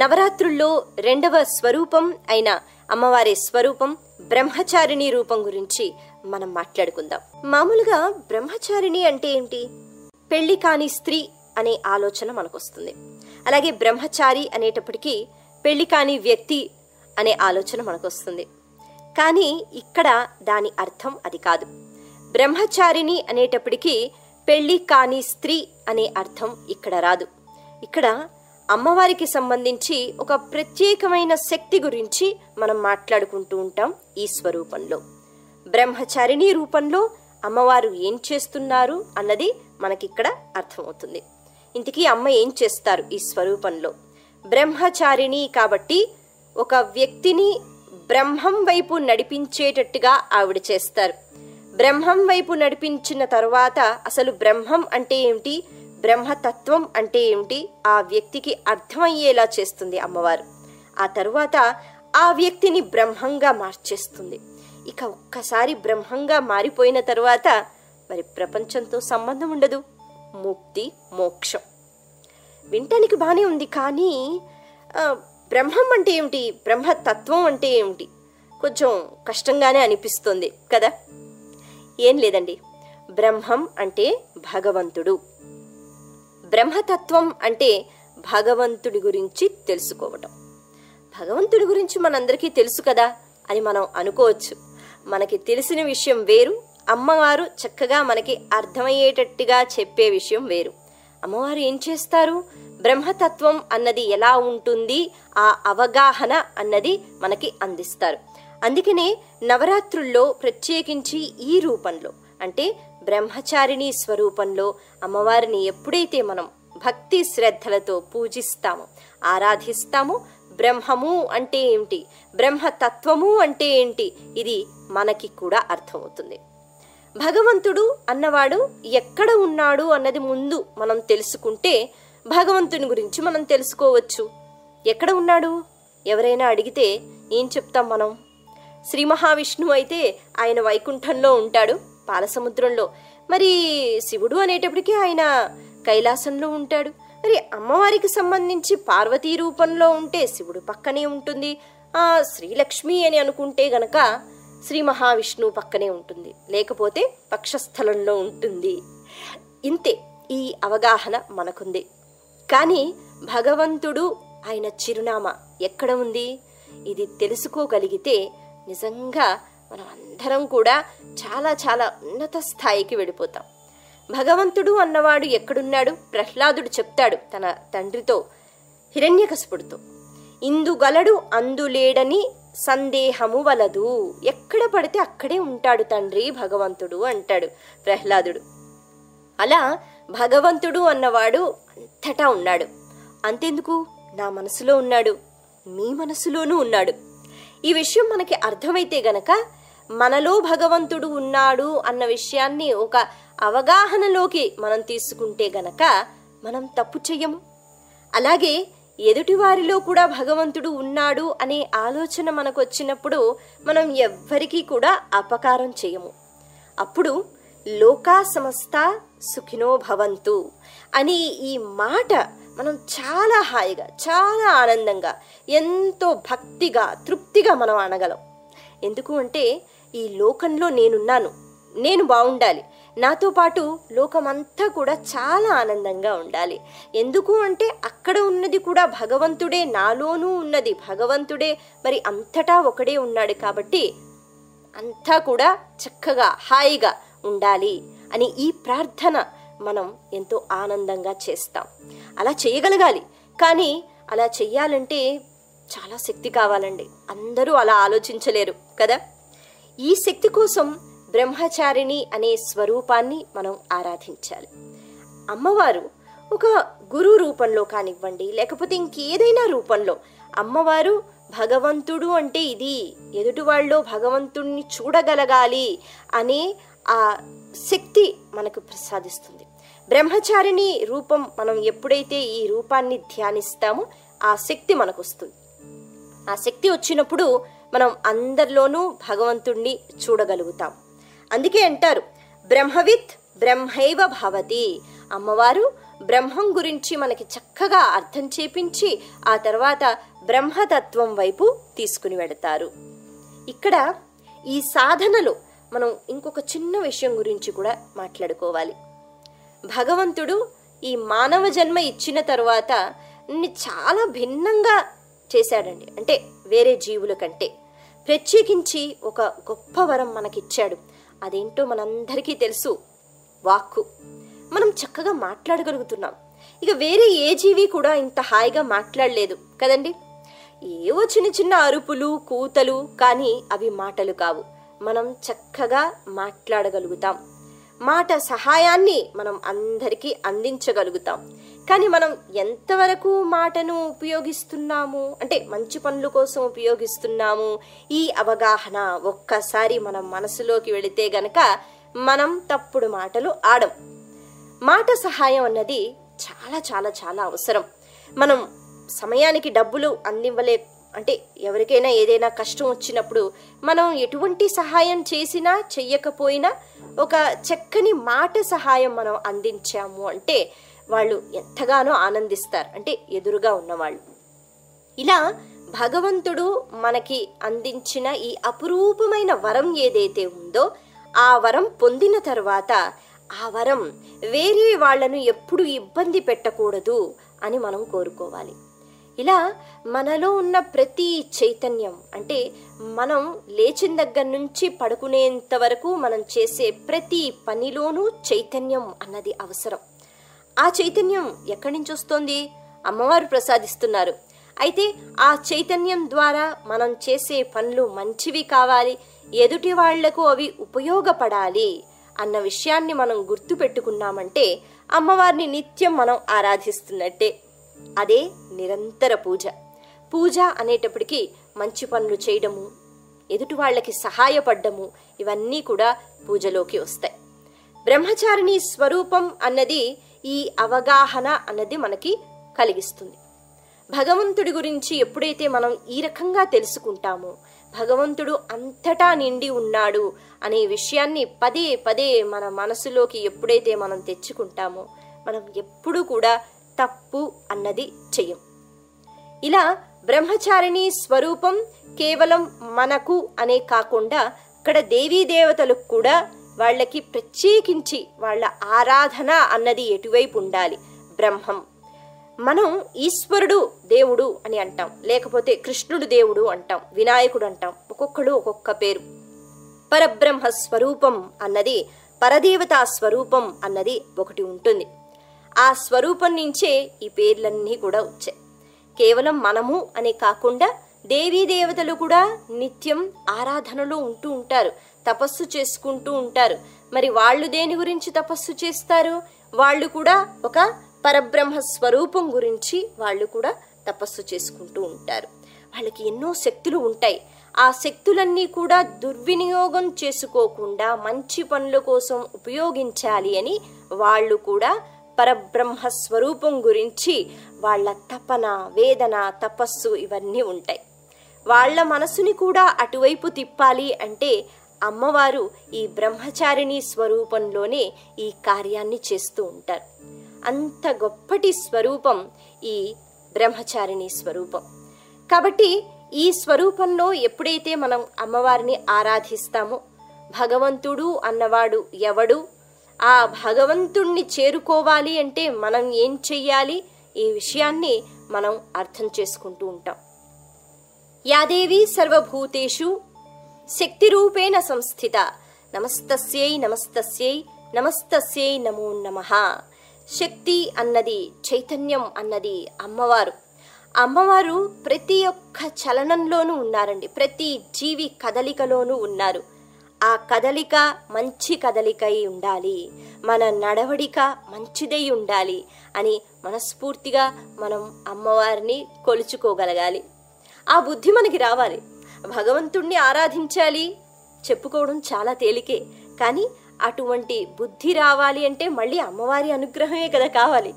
నవరాత్రుల్లో రెండవ స్వరూపం అయిన అమ్మవారి స్వరూపం బ్రహ్మచారిణి రూపం గురించి మనం మాట్లాడుకుందాం. మామూలుగా బ్రహ్మచారిణి అంటే ఏంటి? పెళ్లి కాని స్త్రీ అనే ఆలోచన మనకొస్తుంది. అలాగే బ్రహ్మచారి అనేటప్పటికీ పెళ్లి కాని వ్యక్తి అనే ఆలోచన మనకొస్తుంది. కానీ ఇక్కడ దాని అర్థం అది కాదు. బ్రహ్మచారిణి అనేటప్పటికీ పెళ్లి కాని స్త్రీ అనే అర్థం ఇక్కడ రాదు. ఇక్కడ అమ్మవారికి సంబంధించి ఒక ప్రత్యేకమైన శక్తి గురించి మనం మాట్లాడుకుంటూ ఉంటాం. ఈ స్వరూపంలో బ్రహ్మచారిణి రూపంలో అమ్మవారు ఏం చేస్తున్నారు అన్నది మనకిక్కడ అర్థమవుతుంది. ఇంతకీ అమ్మ ఏం చేస్తారు ఈ స్వరూపంలో? బ్రహ్మచారిణి కాబట్టి ఒక వ్యక్తిని బ్రహ్మం వైపు నడిపించేటట్టుగా ఆవిడ చేస్తారు. బ్రహ్మం వైపు నడిపించిన తర్వాత అసలు బ్రహ్మం అంటే ఏమిటి, బ్రహ్మతత్వం అంటే ఏమిటి, ఆ వ్యక్తికి అర్థమయ్యేలా చేస్తుంది అమ్మవారు. ఆ తరువాత ఆ వ్యక్తిని బ్రహ్మంగా మార్చేస్తుంది. ఇక ఒక్కసారి బ్రహ్మంగా మారిపోయిన తర్వాత మరి ప్రపంచంతో సంబంధం ఉండదు. ముక్తి, మోక్షం వినటానికి బాగానే ఉంది, కానీ బ్రహ్మం అంటే ఏమిటి, బ్రహ్మతత్వం అంటే ఏమిటి, కొంచెం కష్టంగానే అనిపిస్తుంది కదా. ఏం లేదండి, బ్రహ్మం అంటే భగవంతుడు, బ్రహ్మతత్వం అంటే భగవంతుడి గురించి తెలుసుకోవటం. భగవంతుడి గురించి మనందరికీ తెలుసు కదా అని మనం అనుకోవచ్చు. మనకి తెలిసిన విషయం వేరు, అమ్మవారు చక్కగా మనకి అర్థమయ్యేటట్టుగా చెప్పే విషయం వేరు. అమ్మవారు ఏం చేస్తారు? బ్రహ్మతత్వం అన్నది ఎలా ఉంటుంది, ఆ అవగాహన అన్నది మనకి అందిస్తారు. అందుకనే నవరాత్రుల్లో ప్రత్యేకించి ఈ రూపంలో అంటే బ్రహ్మచారిణి స్వరూపంలో అమ్మవారిని ఎప్పుడైతే మనం భక్తి శ్రద్ధలతో పూజిస్తామో, ఆరాధిస్తామో, బ్రహ్మము అంటే ఏంటి, బ్రహ్మతత్వము అంటే ఏంటి, ఇది మనకి కూడా అర్థమవుతుంది. భగవంతుడు అన్నవాడు ఎక్కడ ఉన్నాడు అన్నది ముందు మనం తెలుసుకుంటే భగవంతుని గురించి మనం తెలుసుకోవచ్చు. ఎక్కడ ఉన్నాడు ఎవరైనా అడిగితే ఏం చెప్తాం మనం? శ్రీ మహావిష్ణువు అయితే ఆయన వైకుంఠంలో ఉంటాడు, పాలసముద్రంలో. మరి శివుడు అనేటప్పటికీ ఆయన కైలాసంలో ఉంటాడు. మరి అమ్మవారికి సంబంధించి పార్వతీ రూపంలో ఉంటే శివుడు పక్కనే ఉంటుంది. ఆ శ్రీలక్ష్మి అని అనుకుంటే గనక శ్రీ మహావిష్ణువు పక్కనే ఉంటుంది, లేకపోతే పక్షస్థలంలో ఉంటుంది. ఇంతే ఈ అవగాహన మనకుంది. కానీ భగవంతుడు ఆయన చిరునామా ఎక్కడ ఉంది, ఇది తెలుసుకోగలిగితే నిజంగా మనం అందరం కూడా చాలా చాలా ఉన్నత స్థాయికి వెళ్ళిపోతాం. భగవంతుడు అన్నవాడు ఎక్కడున్నాడు? ప్రహ్లాదుడు చెప్తాడు తన తండ్రితో, హిరణ్యకశపుడితో, ఇందుగలడు అందులేడని సందేహము వలదు, ఎక్కడ పడితే అక్కడే ఉంటాడు తండ్రి భగవంతుడు అంటాడు ప్రహ్లాదుడు. అలా భగవంతుడు అన్నవాడు అంతటా ఉన్నాడు. అంతెందుకు, నా మనసులో ఉన్నాడు, మీ మనసులోనూ ఉన్నాడు. ఈ విషయం మనకి అర్థమైతే గనక మనలో భగవంతుడు ఉన్నాడు అన్న విషయాన్ని ఒక అవగాహనలోకి మనం తీసుకుంటే గనక మనం తప్పు చెయ్యము. అలాగే ఎదుటివారిలో కూడా భగవంతుడు ఉన్నాడు అనే ఆలోచన మనకు వచ్చినప్పుడు మనం ఎవ్వరికీ కూడా అపకారం చేయము. అప్పుడు లోకా సమస్తా సుఖినో భవంతు అని ఈ మాట మనం చాలా హాయిగా, చాలా ఆనందంగా, ఎంతో భక్తిగా, తృప్తిగా మనం అనగలం. ఎందుకు అంటే ఈ లోకంలో నేనున్నాను, నేను బాగుండాలి, నాతో పాటు లోకమంతా కూడా చాలా ఆనందంగా ఉండాలి. ఎందుకు అంటే అక్కడ ఉన్నది కూడా భగవంతుడే, నాలోనూ ఉన్నది భగవంతుడే, మరి అంతటా ఒకడే ఉన్నాడు కాబట్టి అంతా కూడా చక్కగా హాయిగా ఉండాలి అని ఈ ప్రార్థన మనం ఎంతో ఆనందంగా చేస్తాం. అలా చేయగలగాలి. కానీ అలా చెయ్యాలంటే చాలా శక్తి కావాలండి. అందరూ అలా ఆలోచించలేరు కదా. ఈ శక్తి కోసం బ్రహ్మచారిణి అనే స్వరూపాన్ని మనం ఆరాధించాలి. అమ్మవారు ఒక గురు రూపంలో కానివ్వండి, లేకపోతే ఇంకేదైనా రూపంలో అమ్మవారు భగవంతుడు అంటే ఇది, ఎదుటివాళ్ళలో భగవంతుడిని చూడగలగాలి అనే ఆ శక్తి మనకు ప్రసాదిస్తుంది. బ్రహ్మచారిణి రూపం మనం ఎప్పుడైతే ఈ రూపాన్ని ధ్యానిస్తామో ఆ శక్తి మనకు వస్తుంది. ఆ శక్తి వచ్చినప్పుడు మనం అందరిలోనూ భగవంతుణ్ణి చూడగలుగుతాం. అందుకే అంటారు బ్రహ్మవిత్ బ్రహ్మైవ భవతి. అమ్మవారు బ్రహ్మం గురించి మనకి చక్కగా అర్థం చేపించి ఆ తర్వాత బ్రహ్మతత్వం వైపు తీసుకుని వెడతారు. ఇక్కడ ఈ సాధనలో మనం ఇంకొక చిన్న విషయం గురించి కూడా మాట్లాడుకోవాలి. భగవంతుడు ఈ మానవ జన్మ ఇచ్చిన తర్వాత చాలా భిన్నంగా చేశాడండి, అంటే వేరే జీవుల కంటే ప్రత్యేకించి ఒక గొప్ప వరం మనకిచ్చాడు. అదేంటో మనందరికీ తెలుసు, వాక్కు. మనం చక్కగా మాట్లాడగలుగుతున్నాం. ఇక వేరే ఏ జీవి కూడా ఇంత హాయిగా మాట్లాడలేదు కదండి. ఏవో చిన్న చిన్న అరుపులు, కూతలు, కానీ అవి మాటలు కావు. మనం చక్కగా మాట్లాడగలుగుతాం, మాట సహాయాన్ని మనం అందరికీ అందించగలుగుతాం. కానీ మనం ఎంతవరకు మాటను ఉపయోగిస్తున్నాము అంటే మంచి పనుల కోసం ఉపయోగిస్తున్నాము. ఈ అవగాహన ఒక్కసారి మనం మనసులోకి వెళితే గనక మనం తప్పుడు మాటలు ఆడం. మాట సహాయం అన్నది చాలా చాలా చాలా అవసరం. మనం సమయానికి డబ్బులు అందివ్వలే, అంటే ఎవరికైనా ఏదైనా కష్టం వచ్చినప్పుడు మనం ఎటువంటి సహాయం చేసినా చెయ్యకపోయినా ఒక చక్కని మాట సహాయం మనం అందించాము అంటే వాళ్ళు ఎంతగానో ఆనందిస్తారు, అంటే ఎదురుగా ఉన్నవాళ్ళు. ఇలా భగవంతుడు మనకి అందించిన ఈ అపురూపమైన వరం ఏదైతే ఉందో ఆ వరం పొందిన తర్వాత ఆ వరం వేరే వాళ్లను ఎప్పుడు ఇబ్బంది పెట్టకూడదు అని మనం కోరుకోవాలి. ఇలా మనలో ఉన్న ప్రతి చైతన్యం, అంటే మనం లేచిన దగ్గర నుంచి పడుకునేంత వరకు మనం చేసే ప్రతి పనిలోనూ చైతన్యం అన్నది అవసరం. ఆ చైతన్యం ఎక్కడి నుంచి వస్తుంది? అమ్మవారు ప్రసాదిస్తున్నారు. అయితే ఆ చైతన్యం ద్వారా మనం చేసే పనులు మంచివి కావాలి, ఎదుటి వాళ్లకు అవి ఉపయోగపడాలి అన్న విషయాన్ని మనం గుర్తు పెట్టుకున్నామంటే అమ్మవారిని నిత్యం మనం ఆరాధిస్తున్నట్టే. అదే నిరంతర పూజ. పూజ అనేటప్పటికీ మంచి పనులు చేయడము, ఎదుటి వాళ్ళకి సహాయపడ్డము, ఇవన్నీ కూడా పూజలోకి వస్తాయి. బ్రహ్మచారిణి స్వరూపం అన్నది ఈ అవగాహన అన్నది మనకి కలిగిస్తుంది. భగవంతుడి గురించి ఎప్పుడైతే మనం ఈ రకంగా తెలుసుకుంటామో, భగవంతుడు అంతటా నిండి ఉన్నాడు అనే విషయాన్ని పదే పదే మన మనసులోకి ఎప్పుడైతే మనం తెచ్చుకుంటామో మనం ఎప్పుడూ కూడా తప్పు అన్నది చెయ్యం. ఇలా బ్రహ్మచారిణి స్వరూపం కేవలం మనకు అనే కాకుండా ఇక్కడ దేవీ దేవతలకు కూడా వాళ్ళకి ప్రత్యేకించి వాళ్ళ ఆరాధన అన్నది ఎటువైపు ఉండాలి? బ్రహ్మం. మనం ఈశ్వరుడు దేవుడు అని అంటాం, లేకపోతే కృష్ణుడు దేవుడు అంటాం, వినాయకుడు అంటాం, ఒక్కొక్కడు ఒక్కొక్క పేరు. పరబ్రహ్మ స్వరూపం అన్నది, పరదేవతా స్వరూపం అన్నది ఒకటి ఉంటుంది. ఆ స్వరూపం నుంచే ఈ పేర్లన్నీ కూడా వచ్చాయి. కేవలం మనము అనే కాకుండా దేవీ దేవతలు కూడా నిత్యం ఆరాధనలో ఉంటూ ఉంటారు, తపస్సు చేసుకుంటూ ఉంటారు. మరి వాళ్ళు దేని గురించి తపస్సు చేస్తారు? వాళ్ళు కూడా ఒక పరబ్రహ్మ స్వరూపం గురించి వాళ్ళు కూడా తపస్సు చేసుకుంటూ ఉంటారు. వాళ్ళకి ఎన్నో శక్తులు ఉంటాయి. ఆ శక్తులన్నీ కూడా దుర్వినియోగం చేసుకోకుండా మంచి పనుల కోసం ఉపయోగించాలి అని వాళ్ళు కూడా పరబ్రహ్మ స్వరూపం గురించి వాళ్ళ తపన, వేదన, తపస్సు ఇవన్నీ ఉంటాయి. వాళ్ళ మనసుని కూడా అటువైపు తిప్పాలి అంటే అమ్మవారు ఈ బ్రహ్మచారిణి స్వరూపంలోనే ఈ కార్యాన్ని చేస్తూ ఉంటారు. అంత గొప్పటి స్వరూపం ఈ బ్రహ్మచారిణి స్వరూపం. కాబట్టి ఈ స్వరూపంలో ఎప్పుడైతే మనం అమ్మవారిని ఆరాధిస్తామో, భగవంతుడు అన్నవాడు ఎవడు, ఆ భగవంతుణ్ణి చేరుకోవాలి అంటే మనం ఏం చెయ్యాలి, ఈ విషయాన్ని మనం అర్థం చేసుకుంటూ ఉంటాం. యాదేవి సర్వభూతేషు శక్తి రూపేణ సంస్థిత నమస్తస్యై నమస్తస్యై నమస్తస్యై నమో నమః. శక్తి అన్నది, చైతన్యం అన్నది అమ్మవారు. అమ్మవారు ప్రతి ఒక్క చలనంలోనూ ఉన్నారండి, ప్రతి జీవి కదలికలోనూ ఉన్నారు. ఆ కదలిక మంచి కదలికై ఉండాలి, మన నడవడిక మంచిదై ఉండాలి అని మనస్ఫూర్తిగా మనం అమ్మవారిని కొలుచుకోగలగాలి. ఆ బుద్ధి మనకి రావాలి. భగవంతుణ్ణి ఆరాధించాలి చెప్పుకోవడం చాలా తేలికే, కానీ అటువంటి బుద్ధి రావాలి అంటే మళ్ళీ అమ్మవారి అనుగ్రహమే కదా కావాలి.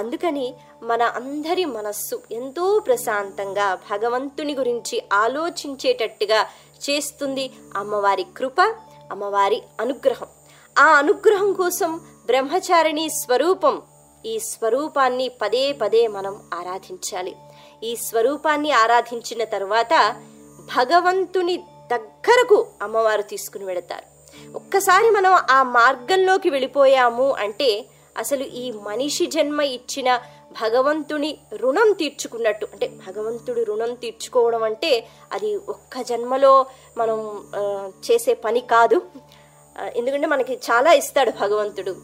అందుకని మన అందరి మనస్సు ఎంతో ప్రశాంతంగా భగవంతుని గురించి ఆలోచించేటట్టుగా చేస్తుంది అమ్మవారి కృప, అమ్మవారి అనుగ్రహం. ఆ అనుగ్రహం కోసం బ్రహ్మచారిణి స్వరూపం, ఈ స్వరూపాన్ని పదే పదే మనం ఆరాధించాలి. ఈ స్వరూపాన్ని ఆరాధించిన తర్వాత భగవంతుని దగ్గరకు అమ్మవారు తీసుకుని వెళతారు. ఒక్కసారి మనం ఆ మార్గంలోకి వెళ్ళిపోయాము అంటే అసలు ఈ మనిషి జన్మ ఇచ్చిన భగవంతుని రుణం తీర్చుకున్నట్టు. అంటే భగవంతుడి రుణం తీర్చుకోవడం అంటే అది ఒక్క జన్మలో మనం చేసే పని కాదు, ఎందుకంటే మనకి చాలా ఇస్తాడు భగవంతుడు.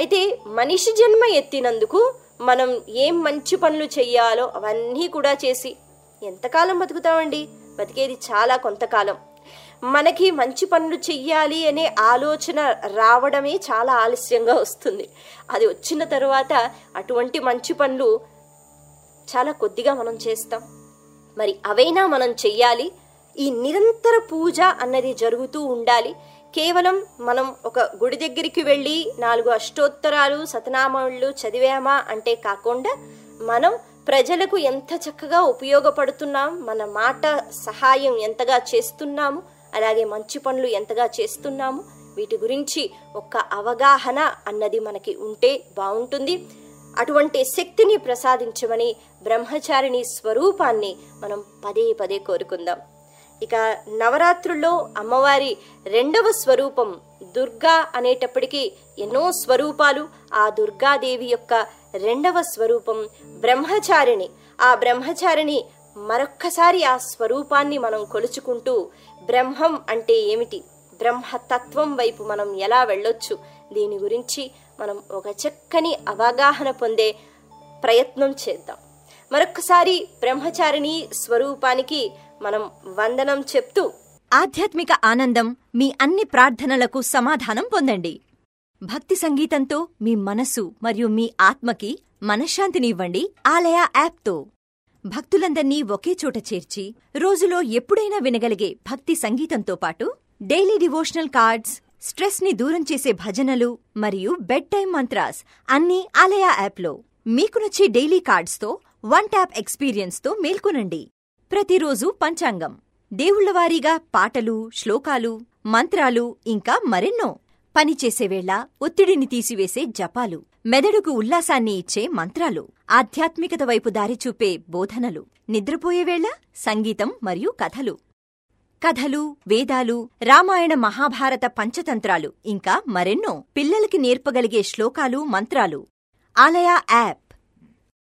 అయితే మనిషి జన్మ ఎత్తినందుకు మనం ఏం మంచి పనులు చెయ్యాలో అవన్నీ కూడా చేసి ఎంతకాలం బతుకుతామండి? బతికేది చాలా కొంతకాలం. మనకి మంచి పనులు చెయ్యాలి అనే ఆలోచన రావడమే చాలా ఆలస్యంగా వస్తుంది. అది వచ్చిన తర్వాత అటువంటి మంచి పనులు చాలా కొద్దిగా మనం చేస్తాం. మరి అవైనా మనం చెయ్యాలి. ఈ నిరంతర పూజ అన్నది జరుగుతూ ఉండాలి. కేవలం మనం ఒక గుడి దగ్గరికి వెళ్ళి 4 అష్టోత్తరాలు సతనామాలు చదివామా అంటే కాకుండా, మనం ప్రజలకు ఎంత చక్కగా ఉపయోగపడుతున్నాం, మన మాట సహాయం ఎంతగా చేస్తున్నాము, అలాగే మంచి పనులు ఎంతగా చేస్తున్నాము, వీటి గురించి ఒక అవగాహన అన్నది మనకి ఉంటే బాగుంటుంది. అటువంటి శక్తిని ప్రసాదించమని బ్రహ్మచారిణి స్వరూపాన్ని మనం పదే పదే కోరుకుందాం. ఇక నవరాత్రుల్లో అమ్మవారి 2వ స్వరూపం దుర్గా అనేటప్పటికీ ఎన్నో స్వరూపాలు. ఆ దుర్గాదేవి యొక్క 2వ స్వరూపం బ్రహ్మచారిణి. ఆ బ్రహ్మచారిణి మరొక్కసారి ఆ స్వరూపాన్ని మనం కొలుచుకుంటూ బ్రహ్మం అంటే ఏమిటి, బ్రహ్మతత్వం వైపు మనం ఎలా వెళ్ళొచ్చు, దీని గురించి మనం ఒక చక్కని అవగాహన పొందే ప్రయత్నం చేద్దాం. మరొక్కసారి బ్రహ్మచారిణి స్వరూపానికి మనం వందనం చెప్తూ ఆధ్యాత్మిక ఆనందం మీ అన్ని ప్రార్థనలకు సమాధానం పొందండి. భక్తి సంగీతంతో మీ మనసు మరియు మీ ఆత్మకి మనశ్శాంతినివ్వండి. ఆలయ యాప్తో భక్తులందర్నీ ఒకే చోట చేర్చి రోజులో ఎప్పుడైనా వినగలిగే భక్తి సంగీతంతో పాటు డైలీ డివోషనల్ కార్డ్స్, స్ట్రెస్ని దూరం చేసే భజనలు మరియు బెడ్ టైమ్ మంత్రాస్ అన్నీ ఆలయ యాప్లో. మీకు నచ్చే డైలీ కార్డ్స్తో వన్ ట్యాప్ ఎక్స్పీరియన్స్తో మేల్కొనండి. ప్రతిరోజు పంచాంగం, దేవుళ్లవారీగా పాటలు, శ్లోకాలు, మంత్రాలు, ఇంకా మరెన్నో. పనిచేసేవేళ ఒత్తిడిని తీసివేసే జపాలు, మెదడుకు ఉల్లాసాన్ని ఇచ్చే మంత్రాలు, ఆధ్యాత్మికత వైపు దారిచూపే బోధనలు, నిద్రపోయేవేళ సంగీతం మరియు కథలు. కథలు, వేదాలు, రామాయణ, మహాభారత, పంచతంత్రాలు, ఇంకా మరెన్నో. పిల్లలకి నేర్పగలిగే శ్లోకాలు, మంత్రాలు. ఆలయ యాప్